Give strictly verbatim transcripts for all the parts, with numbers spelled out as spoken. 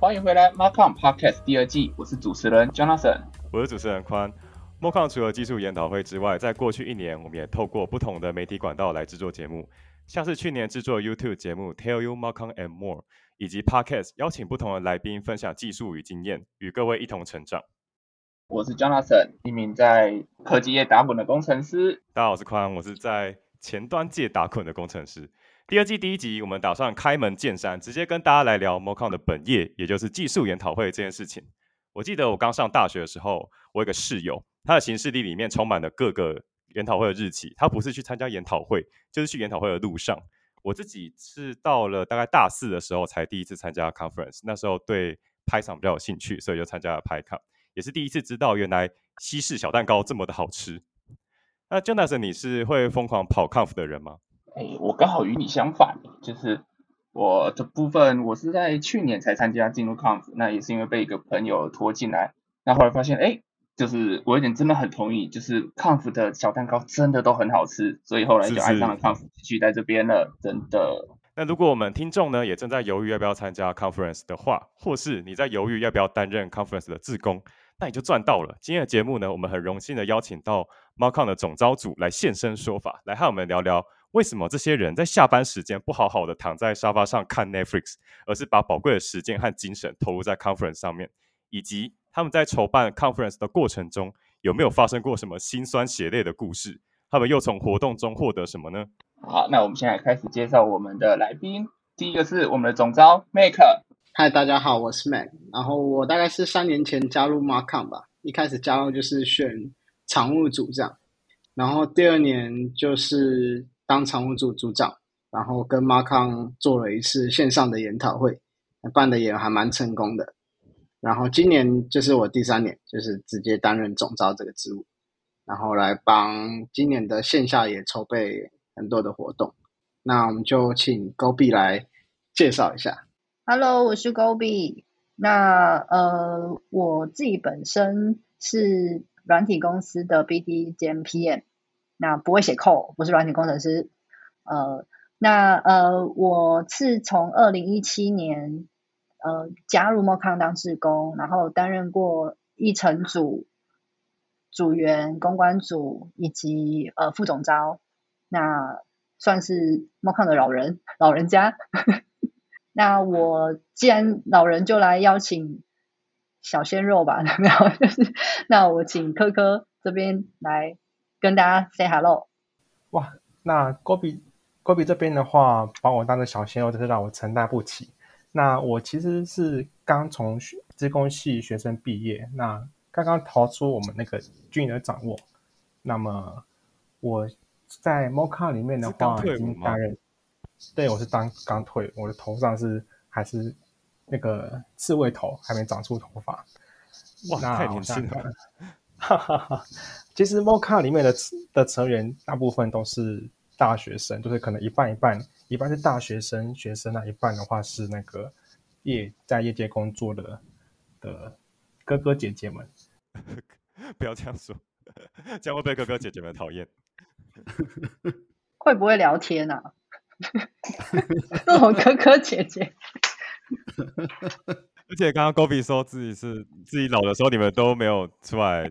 欢迎回来 MarCon Podcast 第二季，我是主持人 Jonathan， 我是主持人宽。MarCon 除了技术研讨会之外，在过去一年我们也透过不同的媒体管道来制作节目，像是去年制作 YouTube 节目 Tell You MarCon and More， 以及 Podcast 邀请不同的来宾分享技术与经验，与各位一同成长。我是 Jonathan， 一名在科技业打滚的工程师。大家好，我是宽，我是在前端界打滚的工程师。第二季第一集，我们打算开门见山，直接跟大家来聊 MarCon 的本业，也就是技术研讨会这件事情。我记得我刚上大学的时候，我有个室友，他的行事历里面充满了各个研讨会的日期，他不是去参加研讨会，就是去研讨会的路上。我自己是到了大概大四的时候才第一次参加 conference， 那时候对 Python 比较有兴趣，所以就参加了 PyCon， 也是第一次知道原来西式小蛋糕这么的好吃。那 Jonathan， 你是会疯狂跑 conf 的人吗？欸、我刚好与你相反，就是我这部分我是在去年才参加进入 conf， 那也是因为被一个朋友拖进来，那后来发现哎、欸，就是我有点真的很同意，就是 conf 的小蛋糕真的都很好吃，所以后来就爱上了 conf， 继续在这边了，真的。那如果我们听众呢也正在犹豫要不要参加 conference 的话，或是你在犹豫要不要担任 conference 的志工，那你就赚到了。今天的节目呢，我们很荣幸的邀请到 MarCon 的总召组来现身说法，来和我们聊聊为什么这些人在下班时间不好好的躺在沙发上看 Netflix， 而是把宝贵的时间和精神投入在 conference 上面，以及他们在筹办 conference 的过程中有没有发生过什么辛酸血泪的故事，他们又从活动中获得什么呢？好，那我们现在开始介绍我们的来宾。第一个是我们的总召 Mac。 嗨，大家好，我是 Mac， 然后我大概是三年前加入 MarCon 吧，一开始加入就是选常务组长，然后第二年就是当常务组组长，然后跟 MarCon 做了一次线上的研讨会，办的也还蛮成功的。然后今年就是我第三年，就是直接担任总召这个职务，然后来帮今年的线下也筹备很多的活动。那我们就请 Gobi 来介绍一下。 Hello， 我是 Gobi。 那呃，我自己本身是软体公司的 B D 兼 P M，那不会写 code， 不是软体工程师。呃，那呃，我是从二零一七年呃加入 MarCon 当志工，然后担任过议程组组员、公关组以及呃副总召，那算是 MarCon 的老人老人家。那我既然老人就来邀请小鲜肉吧，没有，就是那我请柯柯这边来跟大家 say hello。 哇，那 Gobi Gobi 这边的话，把我当个小鲜肉真是让我承担不起。那我其实是刚从资工系学生毕业，那刚刚逃出我们那个军营的掌握。那么我在 MarCon 里面的话已经担任，对，我是当刚退，我的头上是还是那个刺猬头，还没长出头发。哇，太年轻了。哈哈哈，其实 MarCon 里面 的, 的成员大部分都是大学生，就是可能一半一半，一半是大学生学生那、啊、一半的话是那个业在业界工作的的哥哥姐姐们。不要这样说，这样会被哥哥姐姐们讨厌。会不会聊天啊？这种哥哥姐姐。而且刚刚 Gobi 说自己是自己老的时候，你们都没有出来。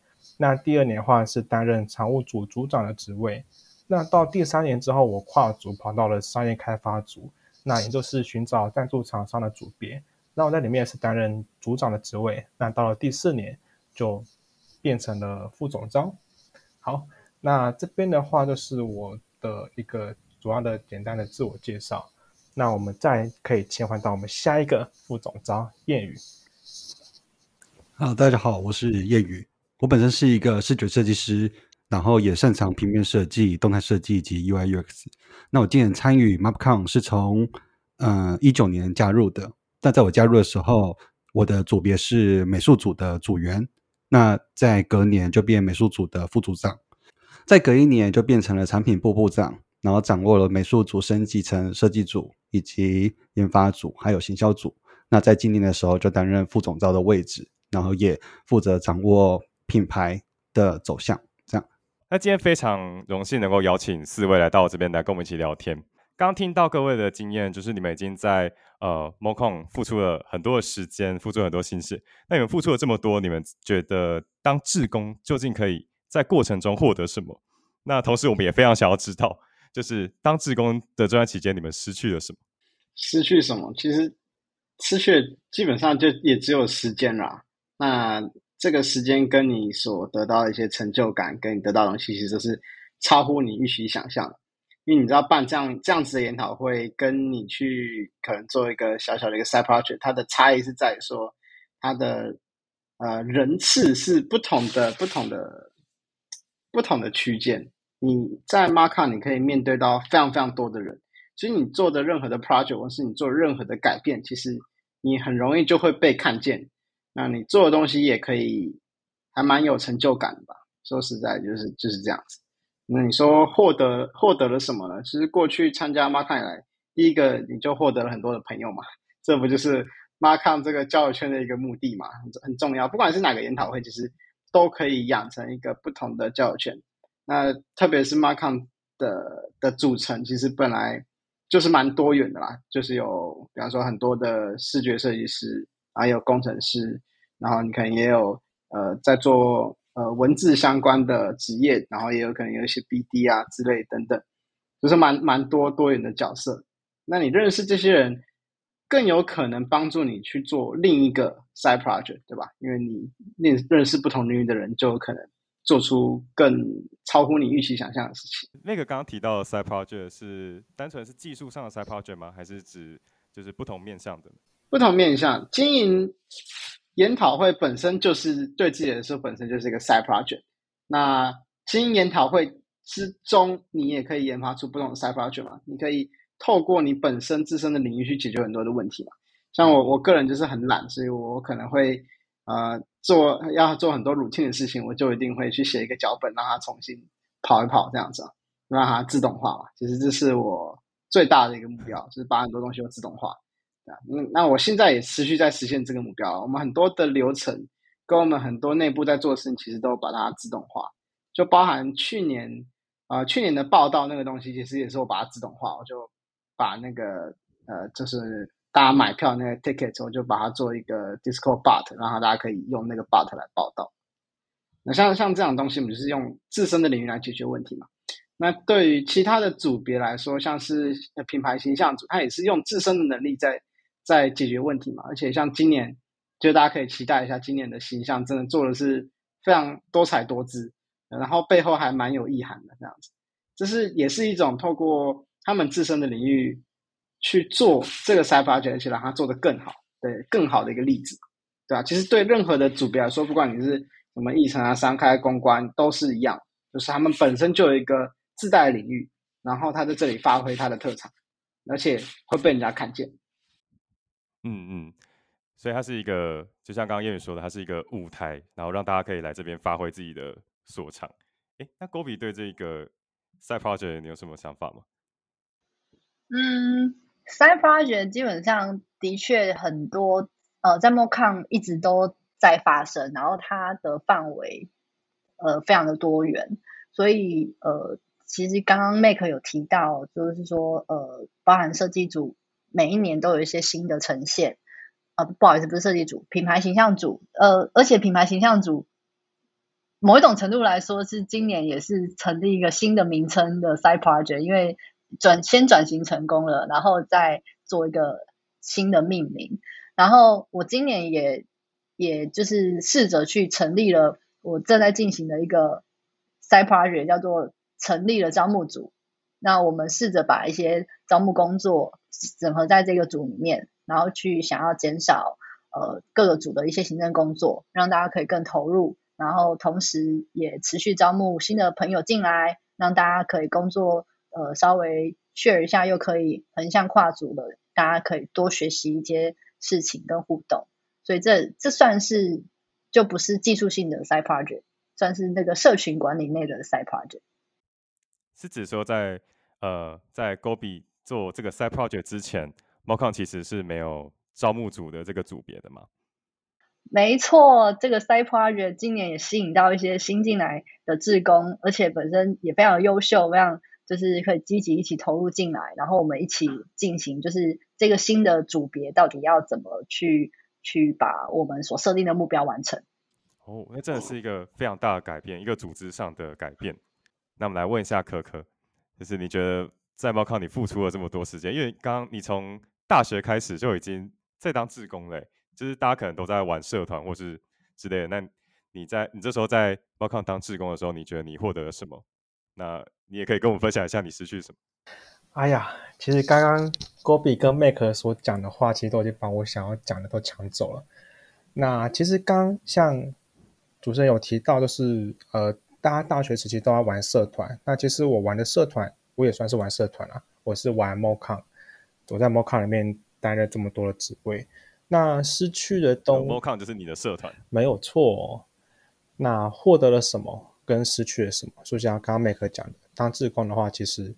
那第二年的话是担任常务组组长的职位，那到第三年之后，我跨组跑到了商业开发组，那也就是寻找赞助厂商的组别。那我在里面是担任组长的职位，那到了第四年就变成了副总召。好，那这边的话就是我的一个主要的简单的自我介绍。那我们再可以切换到我们下一个副总召燕宇。好，大家好，我是燕宇。我本身是一个视觉设计师，然后也擅长平面设计、动态设计以及 U I U X。 那我今年参与 MarCon 是从呃一九年加入的，那在我加入的时候，我的组别是美术组的组员，那在隔年就变美术组的副组长，再隔一年就变成了产品部部长，然后掌握了美术组升级成设计组以及研发组还有行销组。那在今年的时候就担任副总召的位置，然后也负责掌握品牌的走向。这样，那今天非常荣幸能够邀请四位来到这边来跟我们一起聊天。刚听到各位的经验，就是你们已经在呃 MoCon 付出了很多的时间，付出了很多心血。那你们付出了这么多，你们觉得当志工究竟可以在过程中获得什么？那同时我们也非常想要知道，就是当志工的这段期间，你们失去了什么？失去什么？其实失去基本上就也只有时间啦。那这个时间跟你所得到的一些成就感，跟你得到的东西，其实是超乎你预期想象的。因为你知道办这样这样子的研讨会，跟你去可能做一个小小的一个 side project， 它的差异是在说它的呃人次是不同的、不同的、不同的区间。你在 MoCon 你可以面对到非常非常多的人，所以你做的任何的 project 或是你做任何的改变，其实你很容易就会被看见，那你做的东西也可以还蛮有成就感吧，说实在就是就是这样子。那你说获得获得了什么呢？其实过去参加 MoCon 以来，第一个你就获得了很多的朋友嘛，这不就是 MoCon 这个交友圈的一个目的嘛，很重要。不管是哪个研讨会，其实都可以养成一个不同的交友圈。那特别是 MoCon 的的组成，其实本来就是蛮多元的啦，就是有比方说很多的视觉设计师，然后有工程师，然后你可能也有呃在做呃文字相关的职业，然后也有可能有一些 B D 啊之类等等，就是蛮蛮多多元的角色。那你认识这些人，更有可能帮助你去做另一个 side project， 对吧？因为你认识不同领域的人，就有可能做出更超乎你预期想象的事情。那个刚刚提到的 side project 是单纯是技术上的 side project 吗？还是指就是不同面向的？不同面向，经营研讨会本身就是对自己来说本身就是一个 side project。那经营研讨会之中，你也可以研发出不同的 side project 嘛？你可以透过你本身自身的领域去解决很多的问题嘛？像我我个人就是很懒，所以我可能会呃。做要做很多 routine 的事情，我就一定会去写一个脚本，让它重新跑一跑，这样子、啊，让它自动化嘛。其实这是我最大的一个目标，就是把很多东西都自动化。嗯，那我现在也持续在实现这个目标。我们很多的流程跟我们很多内部在做的事情，其实都把它自动化，就包含去年呃去年的报道那个东西，其实也是我把它自动化，我就把那个呃就是。大家买票那个 ticket， 我就把它做一个 Discord bot， 然后大家可以用那个 bot 来报道。那像像这样的东西，我们就是用自身的领域来解决问题嘛。那对于其他的组别来说，像是品牌形象组，它也是用自身的能力在在解决问题嘛。而且像今年，就大家可以期待一下，今年的形象真的做的是非常多彩多姿，然后背后还蛮有意涵的这样子。这是也是一种透过他们自身的领域。去做这个 side project， 而且让它做得更好，对，更好的一个例子，对吧？其实对任何的组别来说，不管你是什么议程啊、商开、公关，都是一样，就是他们本身就有一个自带领域，然后他在这里发挥他的特长，而且会被人家看见。嗯嗯，所以它是一个，就像刚刚燕语说的，它是一个舞台，然后让大家可以来这边发挥自己的所长。哎，那 Gobi 对这个 side project 你有什么想法吗？嗯。Side project 基本上的确很多，呃，在 MoCon 一直都在发生，然后它的范围呃非常的多元，所以呃，其实刚刚 Mac 有提到，就是说呃，包含设计组每一年都有一些新的呈现，啊、呃，不好意思，不是设计组，品牌形象组，呃，而且品牌形象组某一种程度来说是今年也是成立一个新的名称的 Side project， 因为。转先转型成功了，然后再做一个新的命名。然后我今年也也就是试着去成立了我正在进行的一个 side project， 叫做成立了招募组。那我们试着把一些招募工作整合在这个组里面，然后去想要减少呃各个组的一些行政工作，让大家可以更投入。然后同时也持续招募新的朋友进来，让大家可以工作。呃，稍微share一下，又可以横向跨组的，大家可以多学习一些事情跟互动，所以这这算是就不是技术性的 side project， 算是那个社群管理内的 side project。 是指说在呃在 Gobi 做这个 side project 之前， Mocon 其实是没有招募组的这个组别的吗？没错，这个 side project 今年也吸引到一些新进来的志工，而且本身也非常优秀，非常就是可以积极一起投入进来，然后我们一起进行就是这个新的组别到底要怎么去去把我们所设定的目标完成。哦，那真的是一个非常大的改变，一个组织上的改变。那我们来问一下可可，就是你觉得在Mocon你付出了这么多时间，因为刚刚你从大学开始就已经在当志工了，欸，就是大家可能都在玩社团或是之类的，那你在你这时候在Mocon当志工的时候，你觉得你获得了什么？那你也可以跟我们分享一下你失去什么。哎呀，其实刚刚 Gobi 跟 Mac 所讲的话其实都已经把我想要讲的都抢走了。那其实刚像主持人有提到，就是呃，大家大学时期都要玩社团，那其实我玩的社团我也算是玩社团啊，我是玩 Mocon， 我在 Mocon 里面待了这么多的职位。那失去的东 Mocon 就是你的社团，没有错，哦，那获得了什么跟失去了什么，就像刚刚 Mac 讲的，当志工的话其实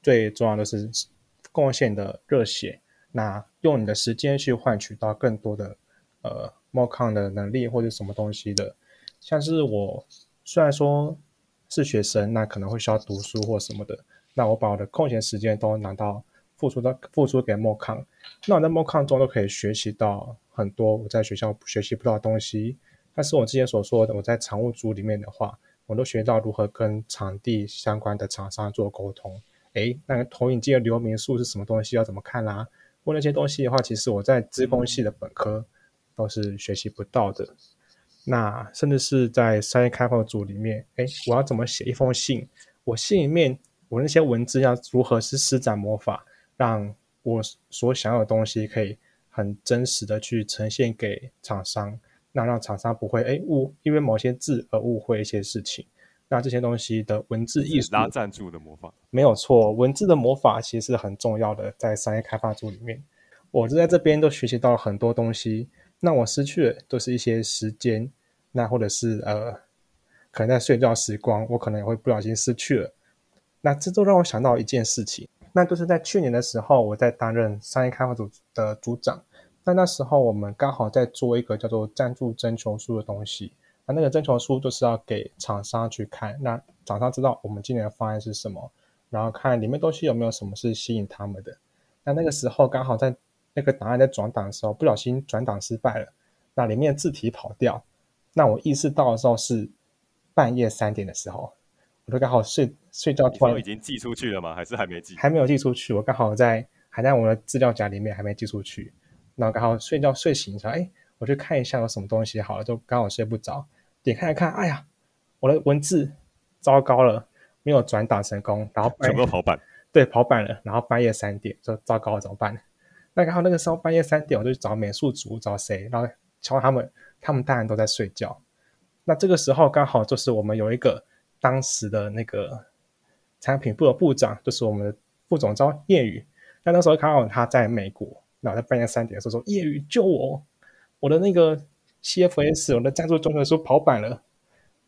最重要的是贡献的热血，那用你的时间去换取到更多的呃 Mocon 的能力或者什么东西的。像是我虽然说是学生，那可能会需要读书或什么的，那我把我的空闲时间都拿到付出到付出给 Mocon， 那我在 Mocon 中都可以学习到很多我在学校学习不到的东西。但是我之前所说的我在常务组里面的话，我都学到如何跟场地相关的厂商做沟通，诶，那个投影机的流明数是什么东西，要怎么看啦，啊？问那些东西的话，其实我在资工系的本科都是学习不到的。那甚至是在商业开发组里面，诶，我要怎么写一封信？我信里面我那些文字要如何是施展魔法，让我所想要的东西可以很真实的去呈现给厂商。那让厂商不会诶误，因为某些字而误会一些事情。那这些东西的文字艺术，拉赞助的魔法，没有错，文字的魔法其实是很重要的，在商业开发组里面，我就在这边都学习到了很多东西。那我失去的都是一些时间，那或者是呃，可能在睡觉时光，我可能也会不小心失去了。那这都让我想到一件事情，那就是在去年的时候，我在担任商业开发组的组长。那那时候我们刚好在做一个叫做赞助征求书的东西，那那个征求书就是要给厂商去看，那厂商知道我们今年的方案是什么，然后看里面东西有没有什么是吸引他们的。那那个时候刚好在那个档案在转档的时候，不小心转档失败了，那里面字体跑掉，那我意识到的时候是半夜三点的时候，我就刚好睡睡觉突然。你已经寄出去了吗？还是还没寄？还没有寄出去，我刚好在还在我的资料夹里面，还没寄出去。然后刚好睡觉睡醒说，哎，我去看一下有什么东西好了，就刚好睡不着，点开来看，哎呀，我的文字糟糕了，没有转档成功，然后全部跑版，对，跑版了。然后半夜三点，说糟糕了，怎么办？那刚好那个时候半夜三点，我就去找美术组，找谁，然后敲他们，他们当然都在睡觉。那这个时候刚好就是我们有一个当时的那个产品部的部长，就是我们的副总召叶宇，那那时候刚好他在美国。然后在半夜三点的时候说，业余救我，我的那个 C F S 我的赞助中学书跑版了。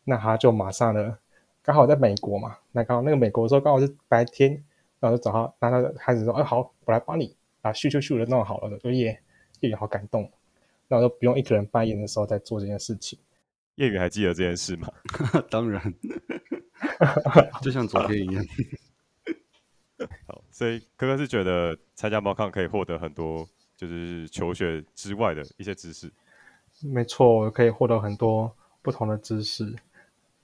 那他就马上呢，刚好在美国嘛，那刚好那个美国的时候刚好是白天，然后就找他，然后他开始说，哎，好，我来帮你啊，咻咻咻的弄好了，就业业余好感动，然后就不用一个人半夜的时候在做这件事情。业余还记得这件事吗？当然，就像昨天一样。好，所以可可是觉得参加Mocon可以获得很多就是求学之外的一些知识。没错，我可以获得很多不同的知识。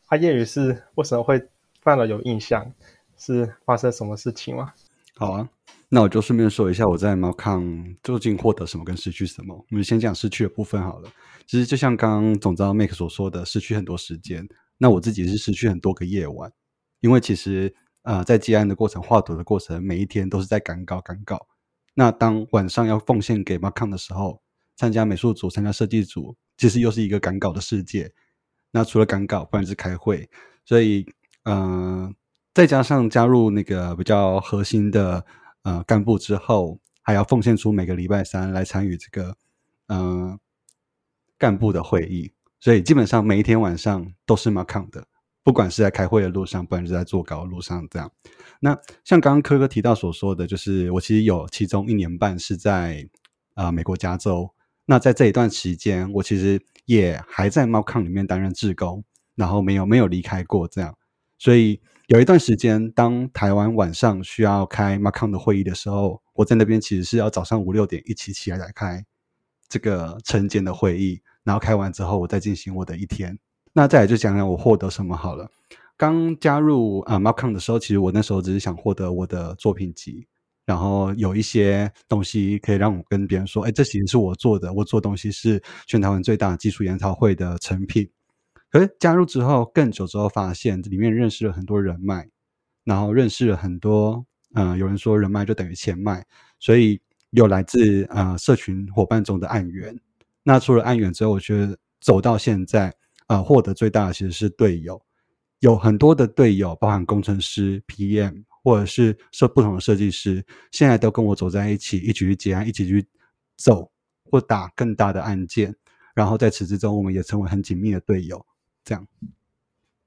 啊，叶宇是为什么会犯了有印象？是发生什么事情吗？好啊，那我就顺便说一下我在Mocon究竟获得什么跟失去什么。我们先讲失去的部分好了。其实就像刚刚总召 Mac 所说的，失去很多时间。那我自己是失去很多个夜晚，因为其实呃，在接案的过程，画图的过程，每一天都是在赶稿赶稿。那当晚上要奉献给 Mocon 的时候，参加美术组，参加设计组，其实又是一个赶稿的世界。那除了赶稿，不然就是开会。所以呃，再加上加入那个比较核心的呃干部之后，还要奉献出每个礼拜三来参与这个呃、干部的会议，所以基本上每一天晚上都是 Macon 的，不管是在开会的路上，不然就在做稿的路上这样。那像刚刚柯哥提到所说的，就是我其实有其中一年半是在、呃、美国加州，那在这一段期间我其实也还在 Macon 里面担任志工，然后没有没有离开过这样。所以有一段时间当台湾晚上需要开 Macon 的会议的时候，我在那边其实是要早上五六点一起起来来开这个晨间的会议，然后开完之后我再进行我的一天。那再来就讲讲我获得什么好了。刚加入、呃、Macon 的时候，其实我那时候只是想获得我的作品集，然后有一些东西可以让我跟别人说，哎，这其实是我做的，我做的东西是全台湾最大的技术研讨会的成品。可是加入之后更久之后发现里面认识了很多人脉，然后认识了很多、呃、有人说人脉就等于钱脉，所以有来自、呃、社群伙伴中的案源。那除了案源之后，我觉得走到现在、呃、获得最大的其实是队友，有很多的队友包含工程师 P M 或者是不同的设计师，现在都跟我走在一起，一起去结案，一起去走或打更大的案件，然后在此之中我们也成为很紧密的队友这样。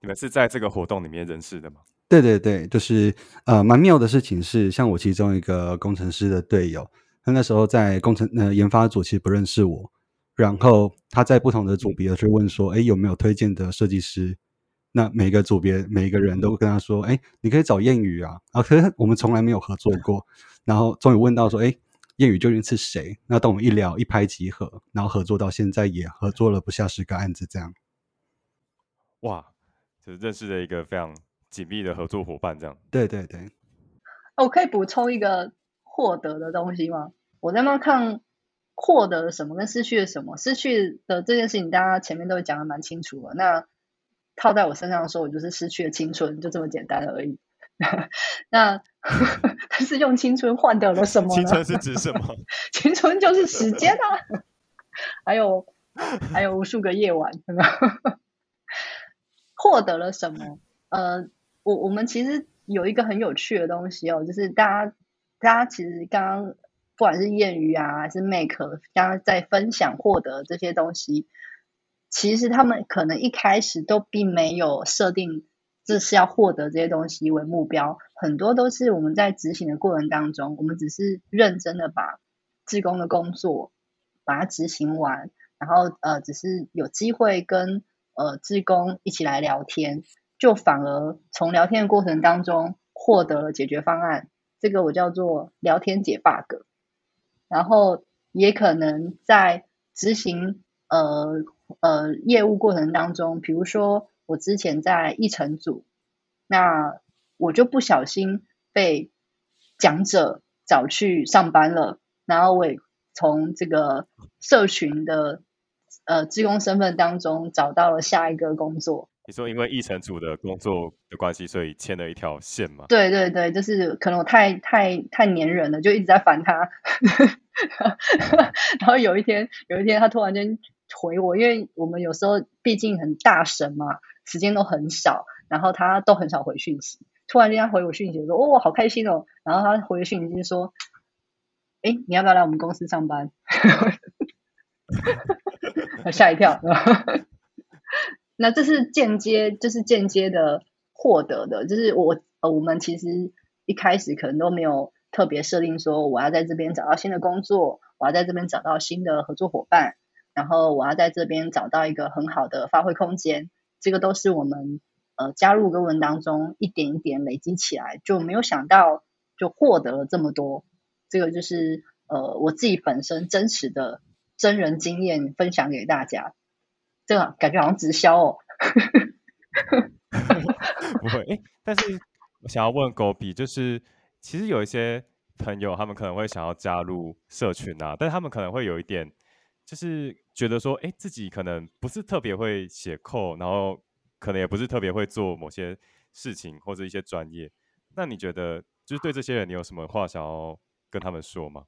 你们是在这个活动里面认识的吗？对对对，就是呃，蛮妙的事情是，像我其中一个工程师的队友，他那时候在工程、呃、研发组其实不认识我，然后他在不同的组别去问说，哎，有没有推荐的设计师？那每个组别每一个人都跟他说，哎，你可以找燕宇啊，啊，可是我们从来没有合作过。然后终于问到说，哎，燕宇究竟是谁？那当我们一聊一拍即合，然后合作到现在也合作了不下十个案子这样。哇，就是认识了一个非常紧密的合作伙伴这样。对对对。我可以补充一个获得的东西吗？我在那看获得了什么跟失去了什么。失去的这件事情大家前面都讲得蛮清楚了，那套在我身上说，我就是失去了青春，就这么简单而已。那但是用青春换得了什么呢？青春是指什么？青春就是时间啊，还有还有无数个夜晚。获得了什么？呃，我我们其实有一个很有趣的东西哦，就是大家大家其实刚刚不管是谚语啊，还是 make， 刚刚在分享获得这些东西，其实他们可能一开始都并没有设定这是要获得这些东西为目标，很多都是我们在执行的过程当中，我们只是认真的把志工的工作把它执行完，然后呃，只是有机会跟呃，志工一起来聊天，就反而从聊天的过程当中获得了解决方案，这个我叫做聊天解 bug。 然后也可能在执行呃呃业务过程当中，比如说我之前在议程组，那我就不小心被讲者找去上班了，然后我也从这个社群的呃，志工身份当中找到了下一个工作。你说因为议程组的工作的关系，所以牵了一条线吗？对对对，就是可能我太太太黏人了，就一直在烦他。然后有一天，有一天他突然间回我，因为我们有时候毕竟很大神嘛，时间都很少，然后他都很少回讯息。突然间他回我讯息说：“哦，好开心哦。”然后他回讯息说：“哎，你要不要来我们公司上班？”吓一跳。那这是间接，就是间接的获得的，就是我我们其实一开始可能都没有特别设定说我要在这边找到新的工作，我要在这边找到新的合作伙伴，然后我要在这边找到一个很好的发挥空间，这个都是我们呃加入跟文当中一点一点累积起来，就没有想到就获得了这么多。这个就是呃我自己本身真实的真人经验分享给大家，这个感觉好像直销哦。不会、欸、但是我想要问狗比，就是其实有一些朋友他们可能会想要加入社群啊，但他们可能会有一点就是觉得说、欸、自己可能不是特别会写code，然后可能也不是特别会做某些事情或者一些专业，那你觉得就是对这些人你有什么话想要跟他们说吗？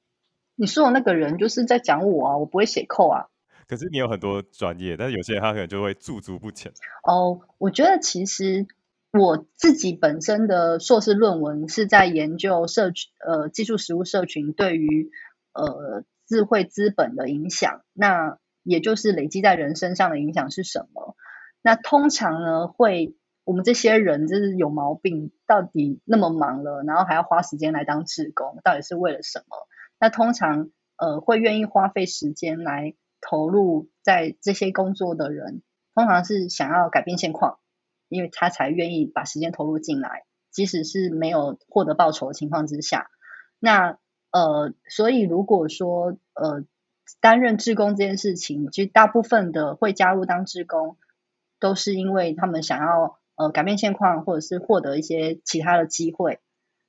你说的那个人就是在讲我啊，我不会写扣啊。可是你有很多专业，但是有些人他可能就会驻足不前。哦，我觉得其实我自己本身的硕士论文是在研究社群呃技术实务社群对于呃智慧资本的影响，那也就是累积在人身上的影响是什么。那通常呢会我们这些人就是有毛病，到底那么忙了，然后还要花时间来当志工，到底是为了什么？那通常呃会愿意花费时间来投入在这些工作的人，通常是想要改变现况，因为他才愿意把时间投入进来，即使是没有获得报酬的情况之下。那呃，所以如果说呃担任志工这件事情，其实大部分的会加入当志工，都是因为他们想要呃改变现况，或者是获得一些其他的机会。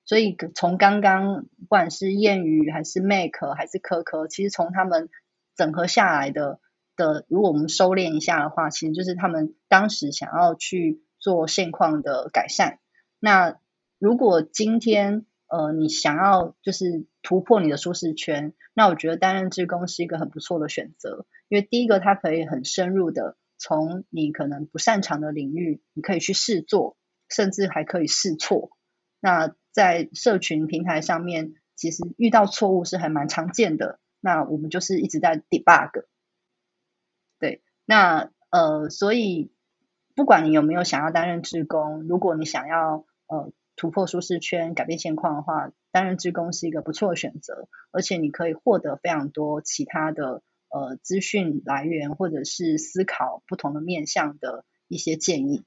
所以从刚刚不管是谚语还是 Mac 还是科科，其实从他们整合下来的的，如果我们收敛一下的话，其实就是他们当时想要去做现况的改善。那如果今天呃你想要就是突破你的舒适圈，那我觉得担任志工是一个很不错的选择。因为第一个，它可以很深入的从你可能不擅长的领域，你可以去试做，甚至还可以试错。那在社群平台上面，其实遇到错误是还蛮常见的，那我们就是一直在 debug。 对，那呃所以不管你有没有想要担任志工，如果你想要呃突破舒适圈改变现况的话，担任志工是一个不错的选择。而且你可以获得非常多其他的呃资讯来源，或者是思考不同的面向的一些建议。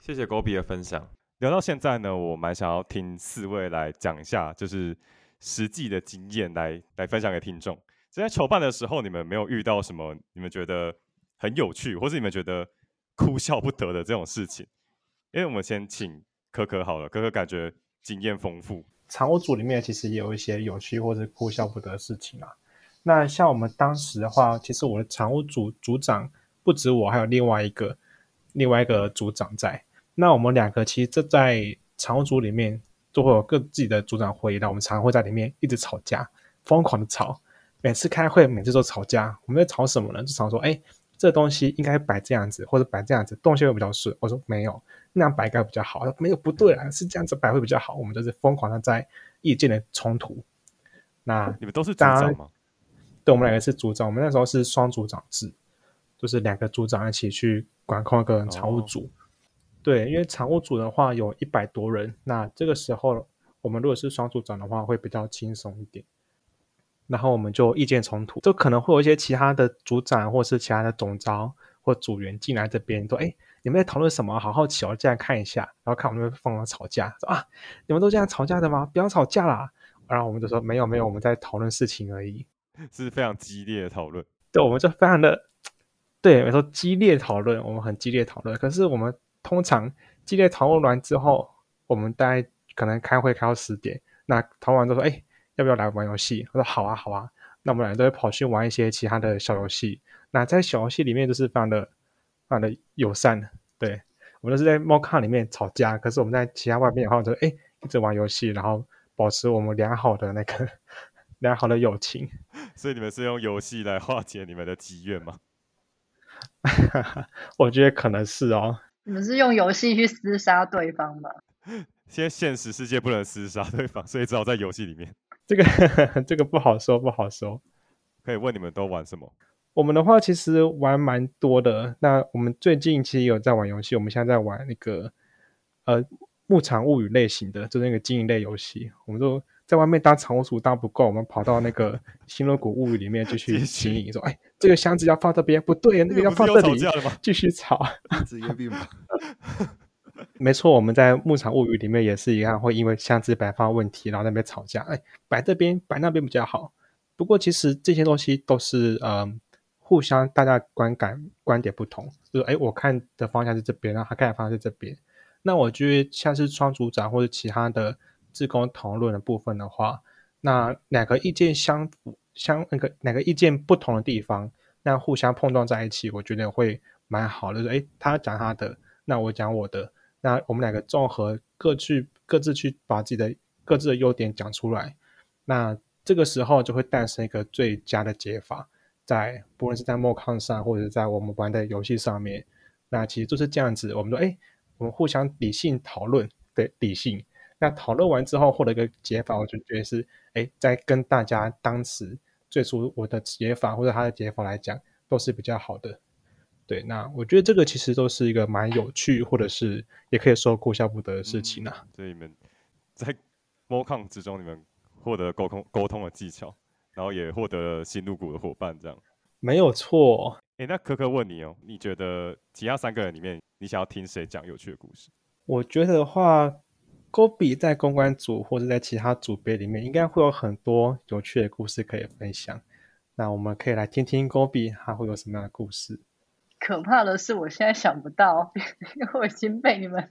谢谢 Gobi 的分享。聊到现在呢，我蛮想要听四位来讲一下就是实际的经验 来, 来分享给听众。在筹办的时候，你们没有遇到什么你们觉得很有趣或是你们觉得哭笑不得的这种事情？因为我们先请可可好了，可可感觉经验丰富。常务组里面其实也有一些有趣或是哭笑不得的事情啊。那像我们当时的话，其实我的常务组组长不止我，还有另外一个另外一个组长在。那我们两个其实这在常务组里面都会有各自己的组长会议，那我们常会在里面一直吵架，疯狂的吵，每次开会每次都吵架。我们在吵什么呢？就常说，哎，这东西应该摆这样子，或者摆这样子，动线会比较顺。我说没有，那样摆应该比较好。没有，不对啦，是这样子摆会比较好。我们就是疯狂的在意见的冲突。那你们都是组长吗？对，我们两个是组长。我们那时候是双组长制，就是两个组长一起去管控一个常务组。哦、对，因为常务组的话有一百多人，那这个时候我们如果是双组长的话，会比较轻松一点。然后我们就意见冲突，就可能会有一些其他的组长或是其他的总召或组员进来这边说，哎，你们在讨论什么？好好奇哦，进来看一下。然后看我们疯狂吵架，说啊，你们都这样吵架的吗？不要吵架啦。然后我们就说没有没有，我们在讨论事情而已。是非常激烈的讨论。对，我们就非常的，对，没错，激烈讨论，我们很激烈讨论。可是我们通常激烈讨论完之后，我们大概可能开会开到十点，那讨论完之后说，哎，要不要来玩游戏？我说好啊好啊。那我们两个都会跑去玩一些其他的小游戏。那在小游戏里面就是非常的非常的友善。对，我们都是在 Mocha 里面吵架，可是我们在其他外面的话就哎一直玩游戏，然后保持我们良好的那个良好的友情。所以你们是用游戏来化解你们的积怨吗？我觉得可能是哦。你们是用游戏去厮杀对方吧？现在现实世界不能厮杀对方，所以只好在游戏里面。这个呵呵这个不好说不好说。可以问你们都玩什么？我们的话其实玩蛮多的。那我们最近其实有在玩游戏，我们现在在玩那个呃牧场物语类型的，就是那个经营类游戏。我们就在外面当常务组当不够，我们跑到那个星露谷物语里面继续经营，说哎，这个箱子要放这边，不对，那个要放这里，继续吵，职业病吧。没错，我们在牧场物语里面也是一样，会因为箱子摆放问题然后在那边吵架，哎，摆这边摆那边比较好。不过其实这些东西都是呃互相大家观感观点不同，就是哎，我看的方向是这边，然后他看的方向是这边。那我觉得像是双组长或者其他的志工讨论的部分的话，那两个意见相相那个两个意见不同的地方，那互相碰撞在一起，我觉得会蛮好的。就是哎，他讲他的，那我讲我的。那我们两个综合各去各自去把自己的各自的优点讲出来，那这个时候就会诞生一个最佳的解法，在不论是在 Mocon 上或者是在我们玩的游戏上面。那其实就是这样子，我们说哎，我们互相理性讨论，对，理性。那讨论完之后获得一个解法，我就觉得是哎，在跟大家当时最初我的解法或者他的解法来讲都是比较好的。对，那我觉得这个其实都是一个蛮有趣或者是也可以说哭笑不得的事情啊。嗯，所以你们在 MoCon 之中你们获得沟通沟通的技巧，然后也获得了新入股的伙伴，这样没有错。欸，那可可问你哦，你觉得其他三个人里面你想要听谁讲有趣的故事？我觉得的话 Gobi 在公关组或者在其他组别里面应该会有很多有趣的故事可以分享，那我们可以来听听 Gobi 他会有什么样的故事。可怕的是我现在想不到，因为我已经被你们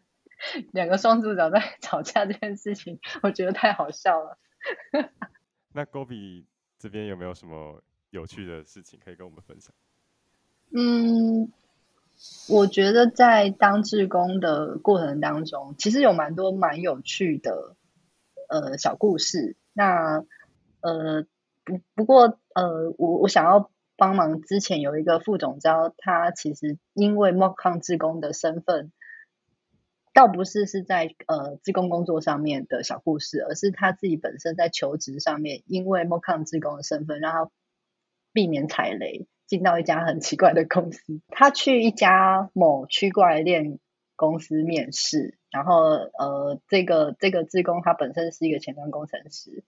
两个双主角在吵架这件事情我觉得太好笑了那 Gobi 这边有没有什么有趣的事情可以跟我们分享？嗯，我觉得在当志工的过程当中其实有蛮多蛮有趣的呃小故事，那呃不不过呃我我想要帮忙之前有一个副总召，他其实因为 MoCon 志工的身份，倒不是是在呃志工工作上面的小故事，而是他自己本身在求职上面，因为 MoCon 志工的身份，让他避免踩雷，进到一家很奇怪的公司。他去一家某区块链公司面试，然后呃这个这个志工他本身是一个前端工程师，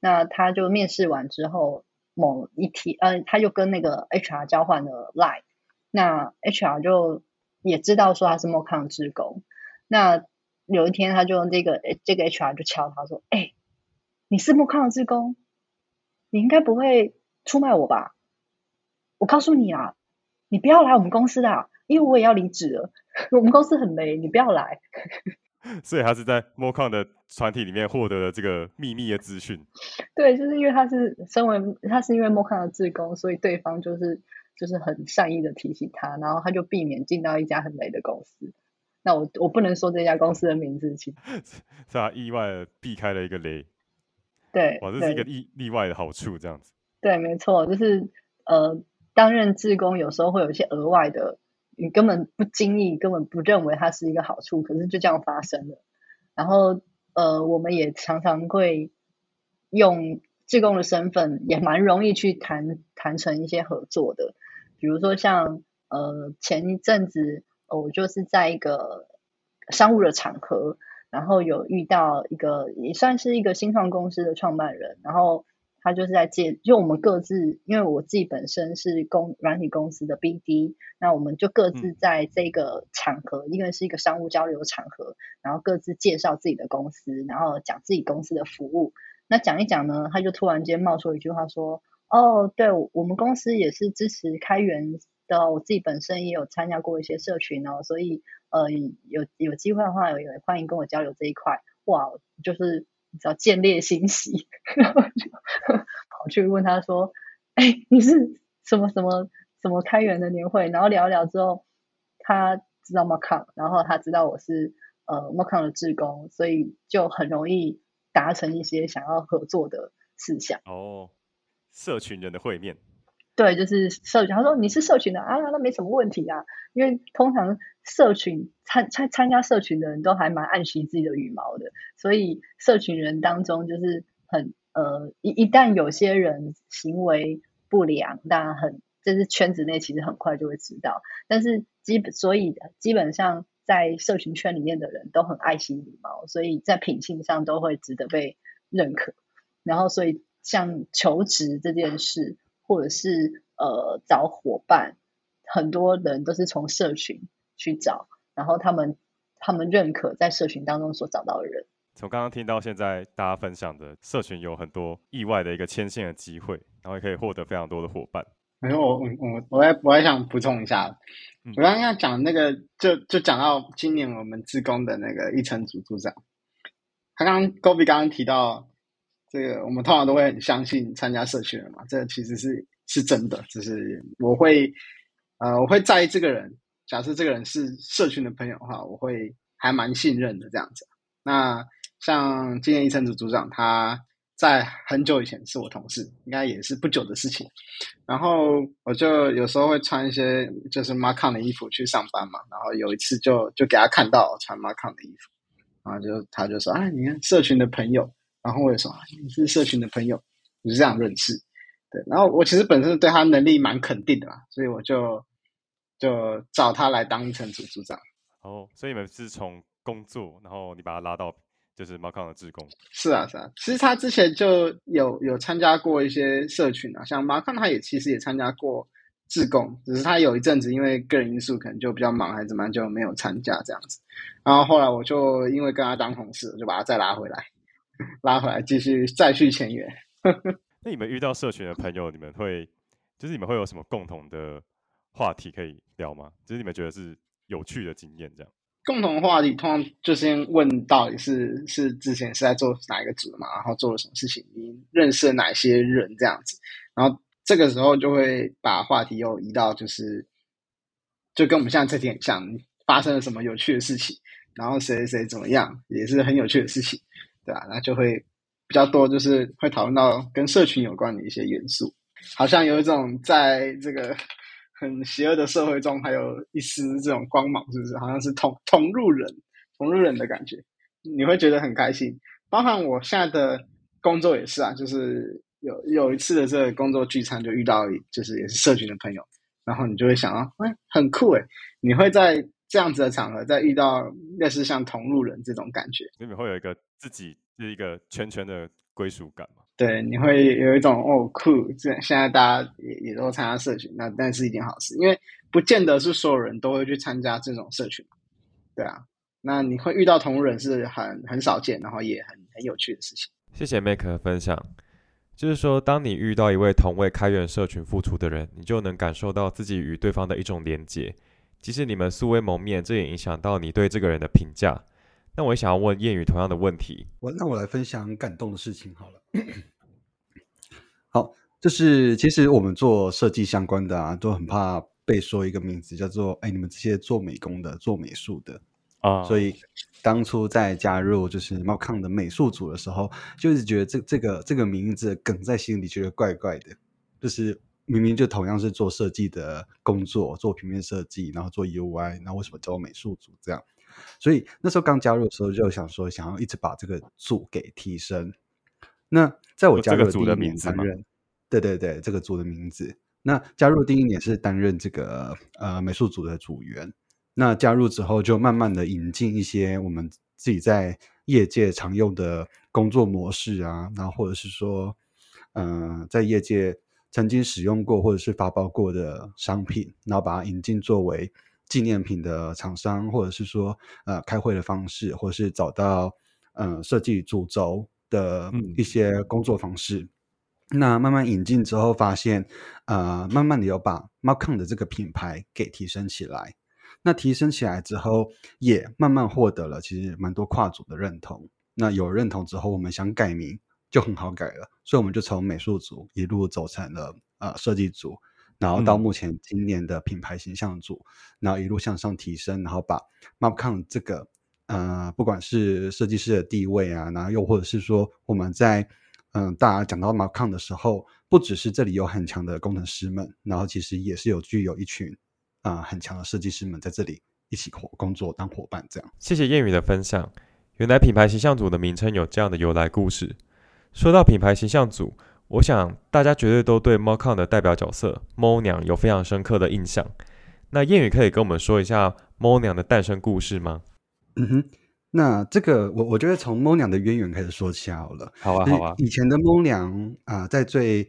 那他就面试完之后。某一天，呃，他就跟那个 H R 交换了 LINE， 那 H R 就也知道说他是 MoCon 志工，那有一天他就用这个这个 H R 就敲他说：“哎，欸，你是 MoCon 志工，你应该不会出卖我吧？我告诉你啊，你不要来我们公司啦，因为我也要离职了，我们公司很雷，你不要来。”所以他是在 MoCon 的团体里面获得了这个秘密的资讯。对，就是因为他是身为他是因为 MoCon 的志工，所以对方就是就是很善意的提醒他，然后他就避免进到一家很雷的公司。那我我不能说这家公司的名字，其实是他意外的避开了一个雷。对，哇，这是一个意例外的好处，这样子。对，没错，就是呃，担任志工有时候会有一些额外的。你根本不经意，根本不认为它是一个好处，可是就这样发生了。然后，呃，我们也常常会用志工的身份，也蛮容易去谈谈成一些合作的。比如说像，呃，前一阵子，呃，我就是在一个商务的场合，然后有遇到一个也算是一个新创公司的创办人，然后他就是在借，就我们各自，因为我自己本身是公软体公司的 B D， 那我们就各自在这个场合，因为是一个商务交流场合，然后各自介绍自己的公司，然后讲自己公司的服务。那讲一讲呢，他就突然间冒出一句话说：“哦，对，我们公司也是支持开源的，我自己本身也有参加过一些社群哦，所以呃，有有机会的话，也欢迎跟我交流这一块。”哇，就是。只要见猎心喜，然后就跑去问他说：“哎，欸，你是什么什么什么开源的年会？”然后聊一聊之后，他知道 MoCon， 然后他知道我是呃 MoCon 的志工，所以就很容易达成一些想要合作的事项。哦，社群人的会面。对，就是社群。他说：“你是社群的啊，那没什么问题啊。”因为通常社群参参参加社群的人都还蛮爱惜自己的羽毛的，所以社群人当中就是很呃一一旦有些人行为不良，那很这是圈子内其实很快就会知道。但是基本所以基本上在社群圈里面的人都很爱惜羽毛，所以在品性上都会值得被认可。然后所以像求职这件事。或者是呃找伙伴，很多人都是从社群去找，然后他们他们认可在社群当中所找到的人。从刚刚听到现在大家分享的，社群有很多意外的一个牵线的机会，然后也可以获得非常多的伙伴。然后我我我还我还想补充一下，嗯，我刚刚讲那个就就讲到今年我们志工的那个一成组组长，他刚刚 Gobi 刚刚提到。这个我们通常都会很相信参加社群人嘛，这个，其实是是真的，就是我会呃我会在意这个人，假设这个人是社群的朋友的话，我会还蛮信任的这样子。那像今天一成组组长，他在很久以前是我同事，应该也是不久的事情。然后我就有时候会穿一些就是 MoCon 的衣服去上班嘛，然后有一次就就给他看到穿 MoCon 的衣服，然后就他就说啊，你看社群的朋友。然后我也说你是社群的朋友，我是这样认识。对，然后我其实本身对他能力蛮肯定的嘛，所以我就就找他来当城组组长。哦，所以你们是从工作，然后你把他拉到就是猫康的志工。是啊是啊，其实他之前就有有参加过一些社群啊，像猫康他也其实也参加过志工，只是他有一阵子因为个人因素可能就比较忙还是怎么样就没有参加这样子。然后后来我就因为跟他当同事，我就把他再拉回来，拉回来继续再续前缘。那你们遇到社群的朋友，你们会就是你们会有什么共同的话题可以聊吗？就是你们觉得是有趣的经验这样？共同话题通常就先问到底是是之前是在做哪一个组嘛，然后做了什么事情，你认识了哪些人这样子。然后这个时候就会把话题又移到就是就跟我们现在这题很像，发生了什么有趣的事情，然后谁谁怎么样也是很有趣的事情，对吧、啊？那就会比较多就是会讨论到跟社群有关的一些元素，好像有一种在这个很邪恶的社会中还有一丝这种光芒，是不是好像是同同路人同路人的感觉，你会觉得很开心。包含我现在的工作也是啊，就是有有一次的这个工作聚餐就遇到就是也是社群的朋友，然后你就会想啊，哎，很酷诶，你会在这样子的场合再遇到类似像同路人这种感觉，你们会有一个自己是一个圈圈的归属感嘛？对，你会有一种哦酷，现在大家 也, 也都参加社群，那但是一件好事，因为不见得是所有人都会去参加这种社群，对啊，那你会遇到同人是 很, 很少见，然后也 很, 很有趣的事情。谢谢 Mac 的分享，就是说当你遇到一位同为开源社群付出的人，你就能感受到自己与对方的一种连结，即使你们素未谋面，这也影响到你对这个人的评价。那我也想要问谚语同样的问题。我那我来分享感动的事情好了。好，就是其实我们做设计相关的啊，都很怕被说一个名字叫做哎，你们这些做美工的做美术的啊、哦。所以当初在加入就是猫康的美术组的时候，就是觉得这这个这个名字梗在心里觉得怪怪的，就是明明就同样是做设计的工作，做平面设计然后做 U I， 然后为什么叫美术组这样。所以那时候刚加入的时候就想说想要一直把这个组给提升。那在我加入的第一年担任、这个、对对对，这个组的名字。那加入第一年是担任这个呃美术组的组员。那加入之后就慢慢的引进一些我们自己在业界常用的工作模式啊，然后或者是说呃在业界曾经使用过或者是发包过的商品，然后把它引进作为纪念品的厂商，或者是说呃开会的方式，或者是找到呃设计主轴的一些工作方式、嗯、那慢慢引进之后发现呃慢慢的有把猫康的这个品牌给提升起来，那提升起来之后也慢慢获得了其实蛮多跨组的认同，那有认同之后我们想改名就很好改了，所以我们就从美术组一路走成了呃设计组，然后到目前今年的品牌形象组、嗯、然后一路向上提升，然后把猫康这个呃不管是设计师的地位啊，然后又或者是说我们在嗯、呃、大家讲到猫康的时候，不只是这里有很强的工程师们，然后其实也是有具有一群啊、呃、很强的设计师们在这里一起工作当伙伴这样。谢谢谚语的分享，原来品牌形象组的名称有这样的由来故事。说到品牌形象组，我想大家绝对都对猫康的代表角色猫娘有非常深刻的印象。那谚语可以跟我们说一下猫娘的诞生故事吗？嗯哼，那这个 我, 我觉得从猫娘的渊源开始说起好了。好啊好啊。以前的猫娘、呃、在最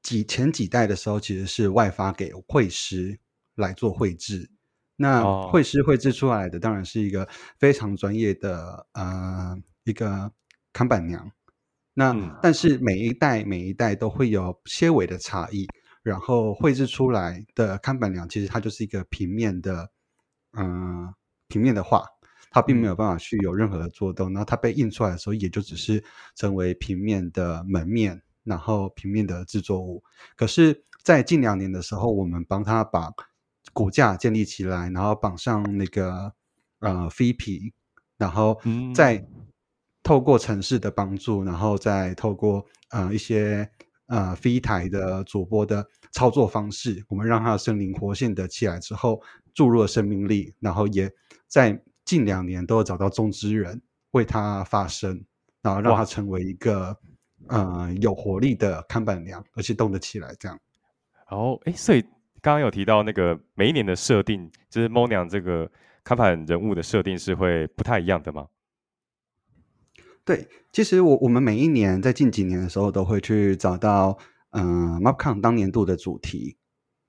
几前几代的时候其实是外发给绘师来做绘制，那绘师绘制出来的当然是一个非常专业的呃一个看板娘，那但是每一代每一代都会有些微的差异，然后绘制出来的看板娘其实它就是一个平面的嗯、呃、平面的画，它并没有办法去有任何的做动，然后它被印出来的时候也就只是成为平面的门面，然后平面的制作物。可是在近两年的时候，我们帮它把骨架建立起来，然后绑上那个呃飞皮，然后在、嗯透过城市的帮助，然后再透过呃一些呃 V 台的主播的操作方式，我们让它生灵活现的起来之后，注入了生命力，然后也在近两年都有找到中之人为它发声，然后让它成为一个呃有活力的看板娘，而且动得起来这样。哦，哎，所以刚刚有提到那个每一年的设定，就是 猫娘 这个看板人物的设定是会不太一样的吗？对，其实我我们每一年在近几年的时候都会去找到，嗯、呃、MOPCON 当年度的主题，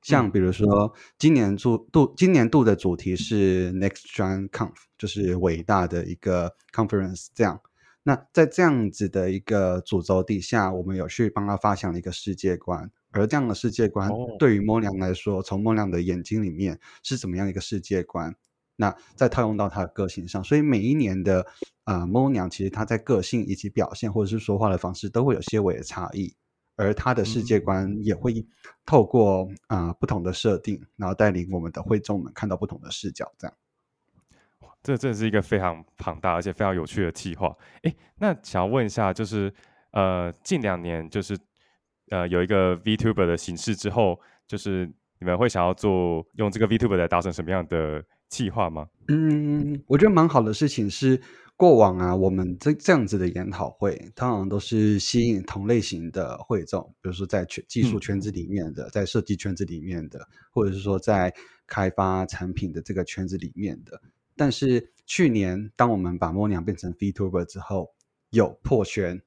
像比如说今年度度今年度的主题是 Next Gen Conf， 就是伟大的一个 conference 这样。那在这样子的一个主轴底下，我们有去帮他发想了一个世界观，而这样的世界观哦，对于猫娘来说，从猫娘的眼睛里面是怎么样一个世界观？那再套用到她的个性上，所以每一年的呃猫娘其实她在个性以及表现或者是说话的方式都会有些微的差异，而她的世界嗯，观也会透过呃不同的设定，然后带领我们的会众们看到不同的视角，这样。这真的是一个非常庞大而且非常有趣的计划。哎，那想要问一下，就是呃，近两年就是呃有一个 VTuber 的形式之后，就是你们会想要做用这个 VTuber 来达成什么样的计划吗？嗯，我觉得蛮好的事情是，过往啊，我们这这样子的研讨会，通常都是吸引同类型的会众，比如说在圈技术嗯，圈子里面的，在设计圈子里面的，或者是说在开发产品的这个圈子里面的。但是去年，当我们把猫娘变成 VTuber 之后，有破圈，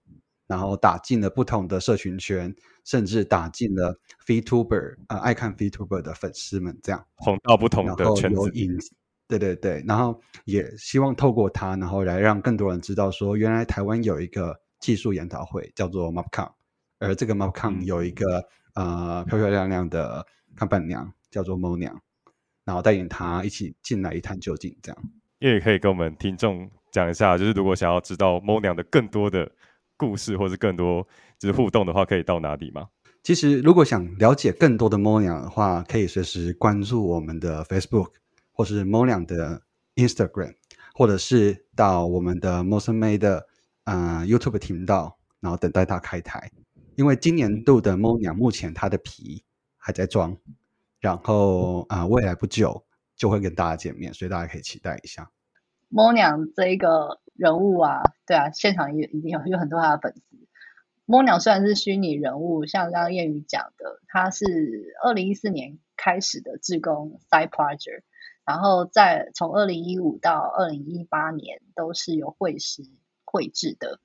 然后打进了不同的社群圈，甚至打进了 VTuber 呃爱看 VTuber 的粉丝们这样。红到不同然的后圈有子。引，对对对，然后也希望透过它，然后来让更多人知道说，原来台湾有一个技术研讨会叫做 MOPCON， 而这个 MOPCON 嗯，有一个呃漂漂亮亮的看板娘叫做猫娘，然后带领她一起进来一探究竟，这样。也可以跟我们听众讲一下，就是如果想要知道猫娘的更多的故事，或是更多就是互动的话，可以到哪里吗？其实，如果想了解更多的猫娘的话，可以随时关注我们的 Facebook， 或是猫娘的 Instagram， 或者是到我们的 Motion May 的呃 YouTube 频道，然后等待它开台。因为今年度的猫娘目前它的皮还在装，然后啊、呃未来不久就会跟大家见面，所以大家可以期待一下。猫娘这一个人物啊，对啊，现场也一定有有很多她的粉丝。猫娘虽然是虚拟人物，像刚刚谚语讲的，她是二零一四年开始的志工 side project， 然后在从二零一五到二零一八年都是由绘师绘制的，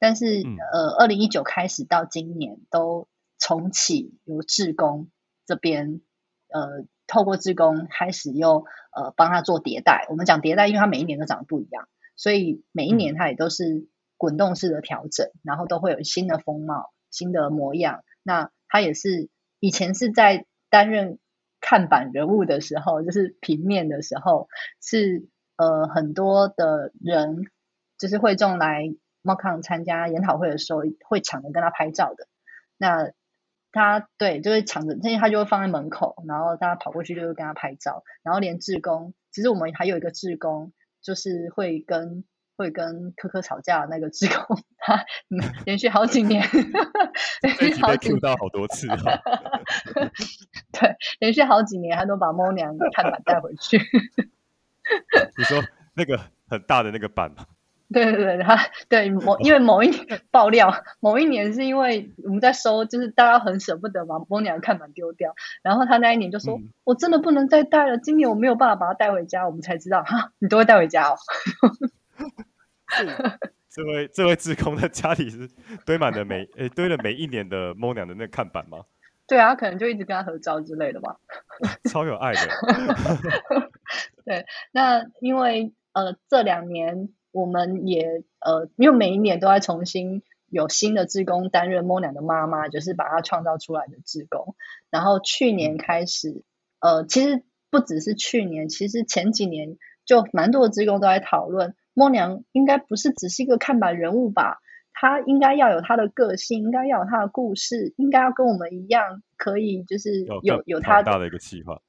但是嗯，呃，二零一九开始到今年都重启由志工这边呃，透过志工开始又呃帮他做迭代。我们讲迭代，因为他每一年都长得不一样，所以每一嗯，年它也都是滚动式的调整，然后都会有新的风貌、新的模样。那它也是以前是在担任看板人物的时候，就是平面的时候，是呃很多的人就是会众来 MOCON 参加研讨会的时候会抢着跟他拍照的。那他对，就是抢着，因为他就会放在门口，然后大家跑过去就会跟他拍照，然后连志工，其实我们还有一个志工，就是会跟会跟科科吵架的那个志工，他嗯连续好几年，连这一续集好被 几 Q 年，到好多次哦。对，连续好几年他都把猫娘看板带回去。你说那个很大的那个版吗？对对对，他对某因为某一年爆料，某一年是因为我们在收，就是大家很舍不得把猫娘的看板丢掉，然后他那一年就说：嗯，“我真的不能再带了，今年我没有办法把它带回家。”我们才知道，哈，你都会带回家哦。这这位这位志工的家里是堆满了每诶堆了每一年的猫娘的那个看板吗？对啊，他可能就一直跟他合照之类的吧。超有爱的。对，那因为呃这两年我们也呃，因为每一年都在重新有新的志工担任猫娘的妈妈，就是把她创造出来的志工。然后去年嗯开始，呃，其实不只是去年，其实前几年就蛮多的志工都在讨论，猫娘应该不是只是一个看板人物吧？她应该要有她的个性，应该要有她的故事，应该要跟我们一样，可以就是有更有有庞她大的的一个计划。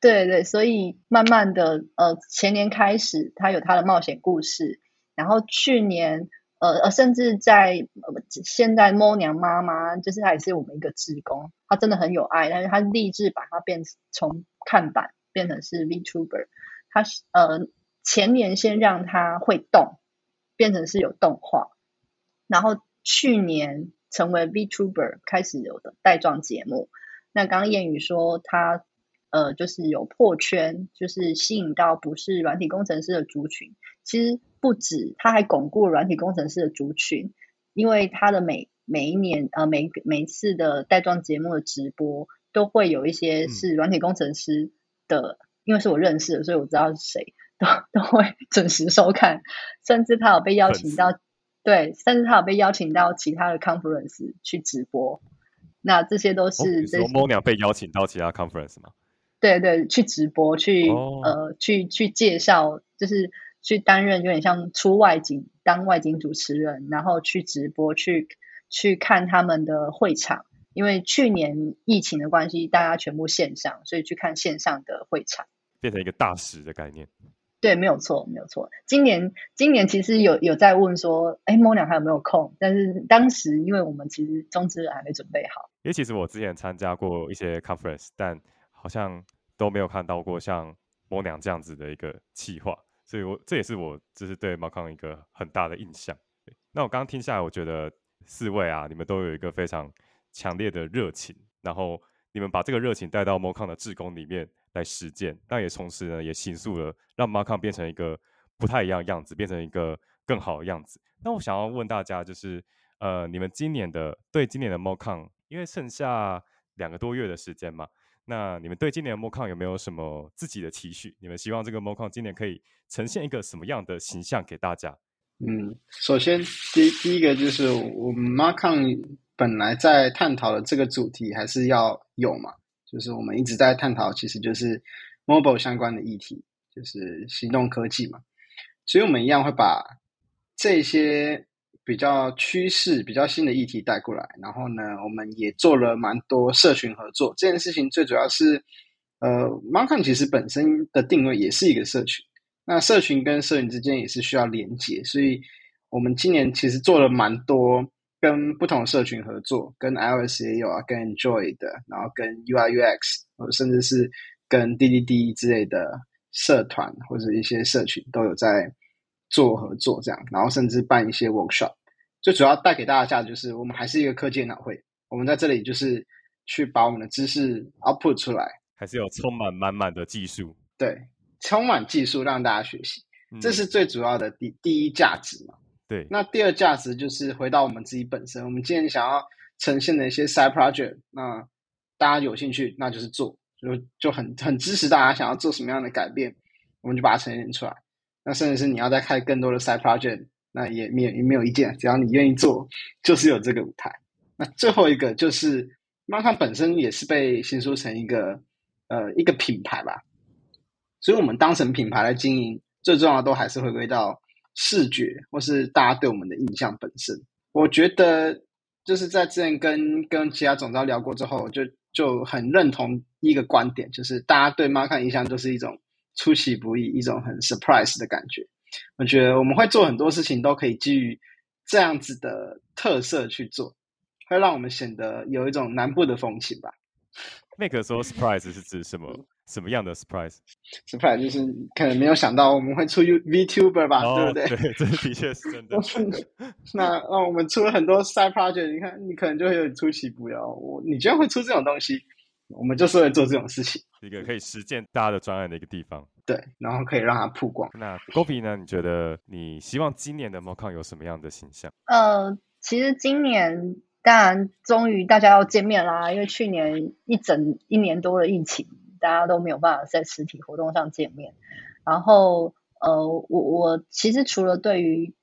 对对，所以慢慢的，呃，前年开始，他有他的冒险故事，然后去年，呃呃，甚至在呃现在猫娘妈妈，就是她也是我们一个志工，她真的很有爱，但是她立志把它变从看板变成是 VTuber，她是呃前年先让她会动，变成是有动画，然后去年成为 VTuber 开始有的带状节目。那刚刚谚语说他呃，就是有破圈，就是吸引到不是软体工程师的族群。其实不止，他还巩固了软体工程师的族群，因为他的每每一年呃每每一次的带状节目的直播，都会有一些是软体工程师的，嗯、因为是我认识的，所以我知道是谁，都都会准时收看。甚至他有被邀请到，对，甚至他有被邀请到其他的 conference 去直播。那这些都是，哦、你说猫娘被邀请到其他 conference 吗？对对，去直播去、oh. 呃去去介绍，就是去担任有点像出外景当外景主持人，然后去直播去去看他们的会场，因为去年疫情的关系，大家全部线上，所以去看线上的会场，变成一个大使的概念。对，没有错，没有错。今年今年其实有有在问说，哎，猫娘还有没有空？但是当时因为我们其实中职人还没准备好，因为其实我之前参加过一些 conference， 但好像都没有看到过像猫娘这样子的一个企划，所以我这也是我就是对猫康一个很大的印象。那我刚刚听下来，我觉得四位啊，你们都有一个非常强烈的热情，然后你们把这个热情带到猫康的志工里面来实践，那也同时呢也形塑了让猫康变成一个不太一样的样子，变成一个更好的样子。那我想要问大家，就是呃，你们今年的对今年的猫康，因为剩下两个多月的时间嘛。那你们对今年的 MoCon 有没有什么自己的期许？你们希望这个 MoCon 今年可以呈现一个什么样的形象给大家？嗯，首先 第, 第一个就是我们 MoCon 本来在探讨的这个主题还是要有嘛，就是我们一直在探讨其实就是 mobile 相关的议题，就是行动科技嘛，所以我们一样会把这些比较趋势比较新的议题带过来，然后呢我们也做了蛮多社群合作这件事情。最主要是呃 MoCon 其实本身的定位也是一个社群，那社群跟社群之间也是需要连结，所以我们今年其实做了蛮多跟不同社群合作，跟 iOS 也有啊，跟 Android 的，然后跟 U I U X 甚至是跟 D D D 之类的社团或者一些社群都有在做合作这样，然后甚至办一些 workshop。 最主要带给大家的价值就是我们还是一个科技研讨会，我们在这里就是去把我们的知识 output 出来，还是有充满满满的技术，对，充满技术让大家学习，嗯、这是最主要的 第, 第一价值嘛。对，那第二价值就是回到我们自己本身，我们今天想要呈现的一些 side project， 那大家有兴趣那就是做，就就很很支持大家想要做什么样的改变，我们就把它呈现出来。那甚至是你要再开更多的 side project， 那也没有也没有意见，只要你愿意做，就是有这个舞台。那最后一个就是MoCon本身也是被形塑成一个呃一个品牌吧，所以我们当成品牌来经营，最重要的都还是回归到视觉或是大家对我们的印象本身。我觉得就是在之前跟跟其他总召聊过之后，就就很认同一个观点，就是大家对MoCon印象都是一种出其不意，一种很 surprise 的感觉。我觉得我们会做很多事情都可以基于这样子的特色去做，会让我们显得有一种南部的风情吧。那个时候 surprise 是指什么？什么样的 surprise？ surprise 就是可能没有想到我们会出 VTuber 吧，哦、对不对？对，这的确是真的。那我们出了很多 side project， 你看，你可能就会有出其不意，你居然会出这种东西。我们就是会做这种事情，一个可以实践大家的专案的一个地方，对，然后可以让它曝光。那 Gopi 呢，你觉得你希望今年的 MoCon 有什么样的形象？呃，其实今年当然终于大家要见面啦，因为去年一整一年多的疫情，大家都没有办法在实体活动上见面。然后呃，我我其实除了对于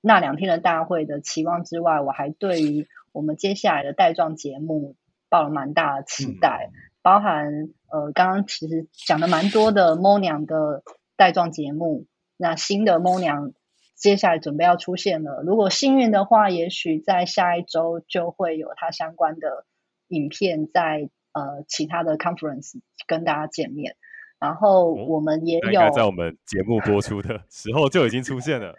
那两天的大会的期望之外，我还对于我们接下来的带状节目抱了蛮大的期待，包含呃刚刚其实讲的蛮多的猫娘的带状节目，那新的猫娘接下来准备要出现了，如果幸运的话，也许在下一周就会有它相关的影片在呃其他的 conference 跟大家见面。然后我们也有、哦、在我们节目播出的时候就已经出现了。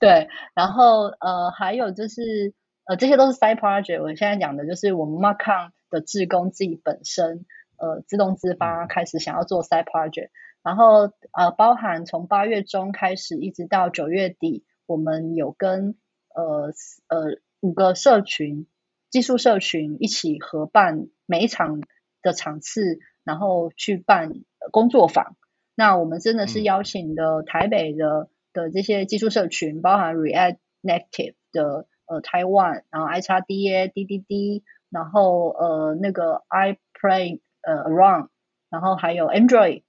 对，然后呃还有就是呃，这些都是 side project。我现在讲的就是我们 MoCon 的志工自己本身，呃，自动自发开始想要做 side project。然后呃，包含从八月中开始一直到九月底，我们有跟呃呃五个社群技术社群一起合办每一场的场次，然后去办工作坊。那我们真的是邀请的台北的、嗯、的这些技术社群，包含 React Native 的呃台湾，然后 I X D A、D D D， 然后呃那个 iPlay 呃 Around， 然后还有 Android。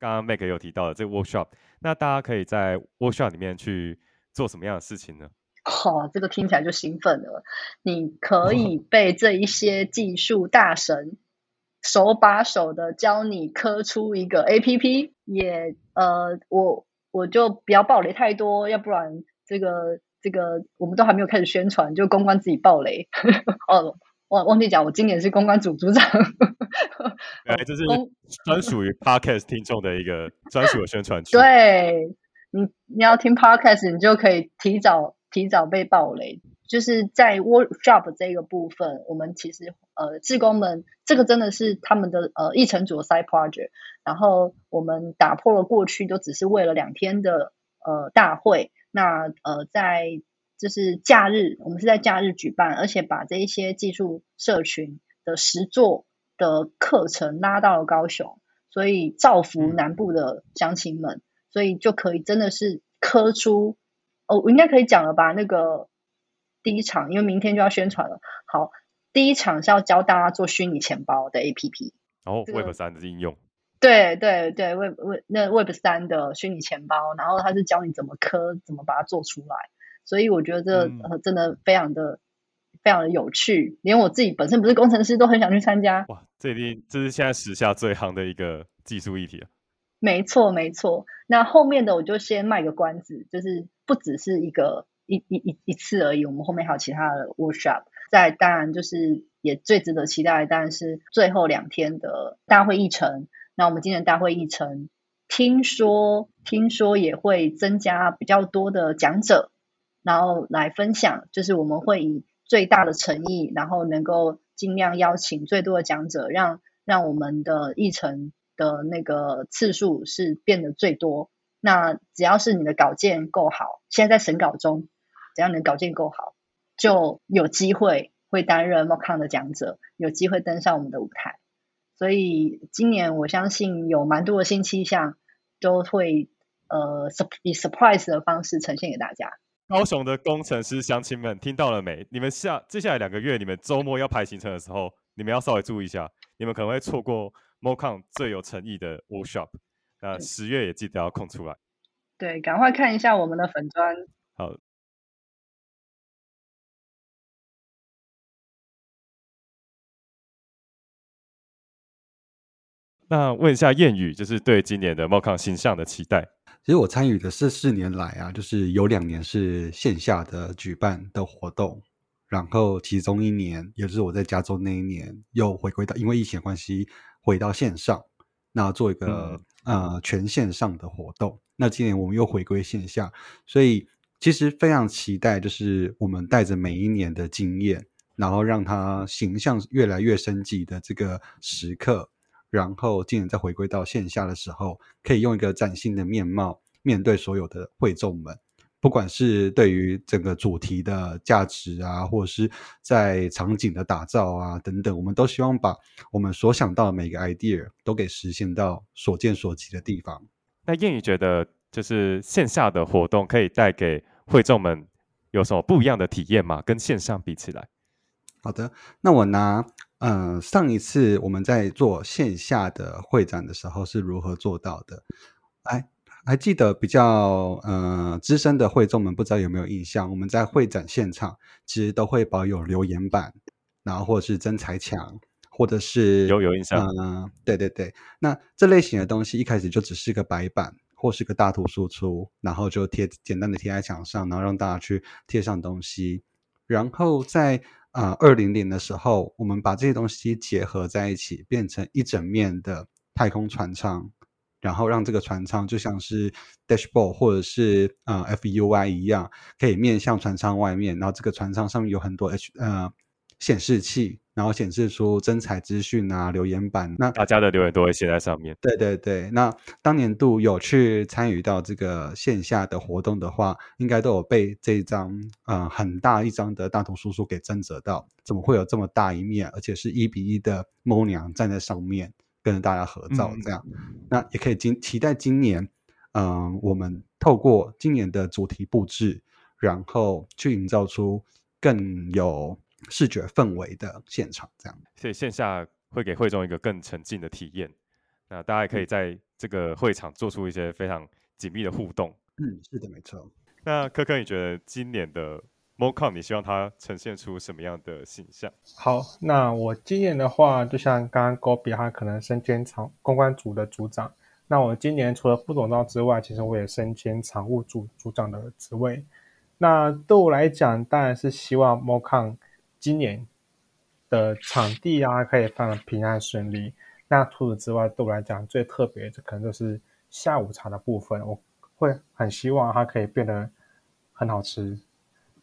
刚刚 Meg 有提到的这个 workshop， 那大家可以在 workshop 里面去做什么样的事情呢？哦，这个听起来就兴奋了。你可以被这一些技术大神手把手的教你刻出一个 A P P， 也呃，我我就不要爆雷太多，要不然这个这个我们都还没有开始宣传，就公关自己爆雷。哦，我忘记讲，我今年是公关组组长。原来这是专属于 Podcast 听众的一个专属的宣传区。对，你你要听 Podcast， 你就可以提早提早被爆雷。就是在 workshop 这个部分，我们其实呃，志工们这个真的是他们的呃议程组的 side project， 然后我们打破了过去都只是为了两天的呃大会，那呃在就是假日，我们是在假日举办，而且把这一些技术社群的实作的课程拉到了高雄，所以造福南部的乡亲们，所以就可以真的是刻出哦，我应该可以讲了吧？那个。第一场，因为明天就要宣传了。好，第一场是要教大家做虚拟钱包的 A P P， 然后 Web 三 的应用。对对对 ，Web 那 Web 三 的虚拟钱包，然后它是教你怎么刻，怎么把它做出来。所以我觉得、嗯呃、真的非常的非常的有趣，连我自己本身不是工程师都很想去参加。哇，这一定这是现在时下最夯的一个技术议题啊。没错没错，那后面的我就先卖个关子，就是不只是一个。一, 一, 一次而已，我们后面还有其他的 workshop。 再当然就是也最值得期待的当然是最后两天的大会议程。那我们今年大会议程听说听说也会增加比较多的讲者，然后来分享，就是我们会以最大的诚意，然后能够尽量邀请最多的讲者，让让我们的议程的那个次数是变得最多。那只要是你的稿件够好，现在在审稿中，只要你的稿件够好，就有机会会担任 MockCon 的讲者，有机会登上我们的舞台。所以今年我相信有蛮多的新气象，都会呃以 surprise 的方式呈现给大家。高雄的工程师乡亲们听到了没？你们下接下来两个月，你们周末要排行程的时候，你们要稍微注意一下，你们可能会错过 MockCon 最有诚意的 workshop。那十月也记得要空出来。对，赶快看一下我们的粉专。好。那问一下諺语，就是对今年的 MockCon 形象的期待。其实我参与的是四年来啊，就是有两年是线下的举办的活动，然后其中一年，也就是我在加州那一年，又回归到因为疫情的关系回到线上，那做一个、嗯。呃，全线上的活动，那今年我们又回归线下，所以其实非常期待，就是我们带着每一年的经验，然后让它形象越来越升级的这个时刻，然后今年再回归到线下的时候，可以用一个崭新的面貌面对所有的会众们，不管是对于整个主题的价值啊，或者是在场景的打造啊等等，我们都希望把我们所想到的每个 idea 都给实现到所见所及的地方。那諺语觉得就是线下的活动可以带给会众们有什么不一样的体验吗？跟线上比起来。好的，那我拿呃上一次我们在做线下的会展的时候是如何做到的来。还记得比较呃资深的会众们不知道有没有印象，我们在会展现场其实都会保有留言板，然后或者是征才墙，或者是有有印象、呃、对对对，那这类型的东西一开始就只是个白板或是个大图输出，然后就贴简单的贴在墙上，然后让大家去贴上东西。然后在呃二零年的时候，我们把这些东西结合在一起，变成一整面的太空船舱，然后让这个船舱就像是 dashboard 或者是、呃、F U I 一样，可以面向船舱外面，然后这个船舱上面有很多 H, 呃显示器，然后显示出征才资讯啊、留言板，那大家的留言都会写在上面。对对对，那当年度有去参与到这个线下的活动的话，应该都有被这一张、呃、很大一张的大图叔叔给震慑到，怎么会有这么大一面，而且是一比一的猫娘站在上面跟着大家合照这样、嗯、那也可以期待今年、呃、我们透过今年的主题布置，然后去营造出更有视觉氛围的现场这样，所以线下会给会众一个更沉浸的体验，那大家也可以在这个会场做出一些非常紧密的互动。嗯，是的，没错。那柯柯，你觉得今年的 MoCon 你希望它呈现出什么样的形象？好，那我今年的话，就像刚刚 Gobi 他可能身兼场公关组的组长，那我今年除了副总召之外，其实我也身兼常务组组长的职位。那对我来讲，当然是希望 MoCon今年的场地啊可以非常平安顺利。那除此之外，对我来讲最特别的可能就是下午茶的部分，我会很希望它可以变得很好吃。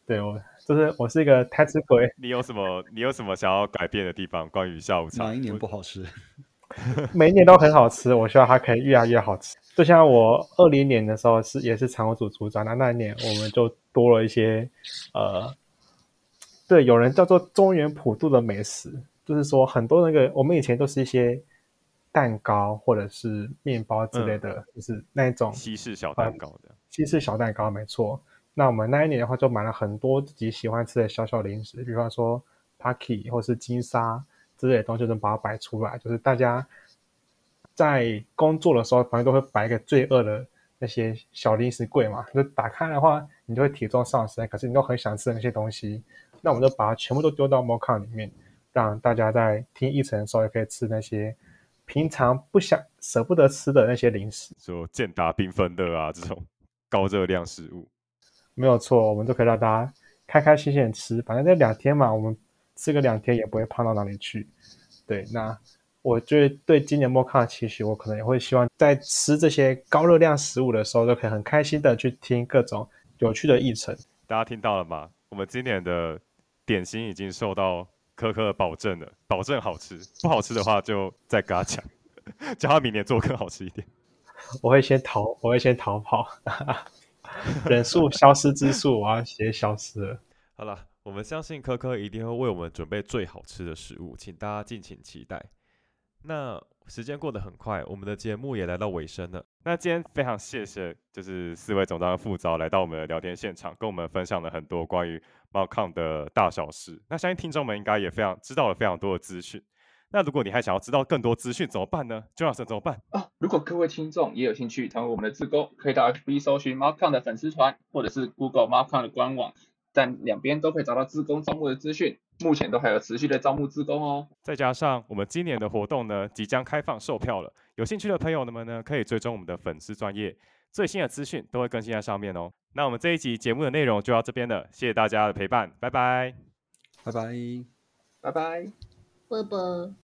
对，我就是我是一个贪吃鬼。你有什么你有什么想要改变的地方？关于下午茶，哪一年不好吃？每一年都很好吃，我希望它可以越来越好吃。就像我二零年的时候是也是常务组组长，那那一年我们就多了一些呃。对，有人叫做中原普渡的美食，就是说很多那个我们以前都是一些蛋糕或者是面包之类的、嗯、就是那种西式小蛋糕的、呃、西式小蛋糕没错。那我们那一年的话就买了很多自己喜欢吃的小小零食，比方说 Paki 或是金沙之类的东西，就能把它摆出来，就是大家在工作的时候反正都会摆一个罪恶的那些小零食柜嘛，就打开的话你就会体重上升，可是你都很想吃的那些东西，那我们就把它全部都丢到 MoCon 里面，让大家在听议程的时候也可以吃那些平常不想舍不得吃的那些零食，说健达缤纷的啊这种高热量食物，没有错，我们就可以让大家开开心心的吃，反正这两天嘛，我们吃个两天也不会胖到哪里去。对，那我觉得对今年 MoCon 的期许，我可能也会希望在吃这些高热量食物的时候，就可以很开心的去听各种有趣的议程。大家听到了吗？我们今年的点心已经受到柯柯的保证了，保证好吃，不好吃的话就再跟他讲，叫他明年做更好吃一点。我会先逃，我会先逃跑，人数消失之数，我要先消失了。好了，我们相信柯柯一定会为我们准备最好吃的食物，请大家敬请期待。那时间过得很快，我们的节目也来到尾声了。那今天非常谢谢，就是四位总召副召来到我们的聊天现场，跟我们分享了很多关于 MoCon 的大小事。那相信听众们应该也非常知道了非常多的资讯。那如果你还想要知道更多资讯怎么办呢 ？Jonathan 怎么办啊？如果各位听众也有兴趣成为我们的志工，可以到 F B 搜寻 MoCon 的粉丝团，或者是 Google MoCon 的官网，但两边都可以找到志工招募的资讯。目前都还有持续的招募志工哦，再加上我们今年的活动呢，即将开放售票了。有兴趣的朋友们呢，可以追踪我们的粉丝专页，最新的资讯都会更新在上面哦。那我们这一集节目的内容就到这边了，谢谢大家的陪伴，拜拜，拜拜，拜拜，拜拜。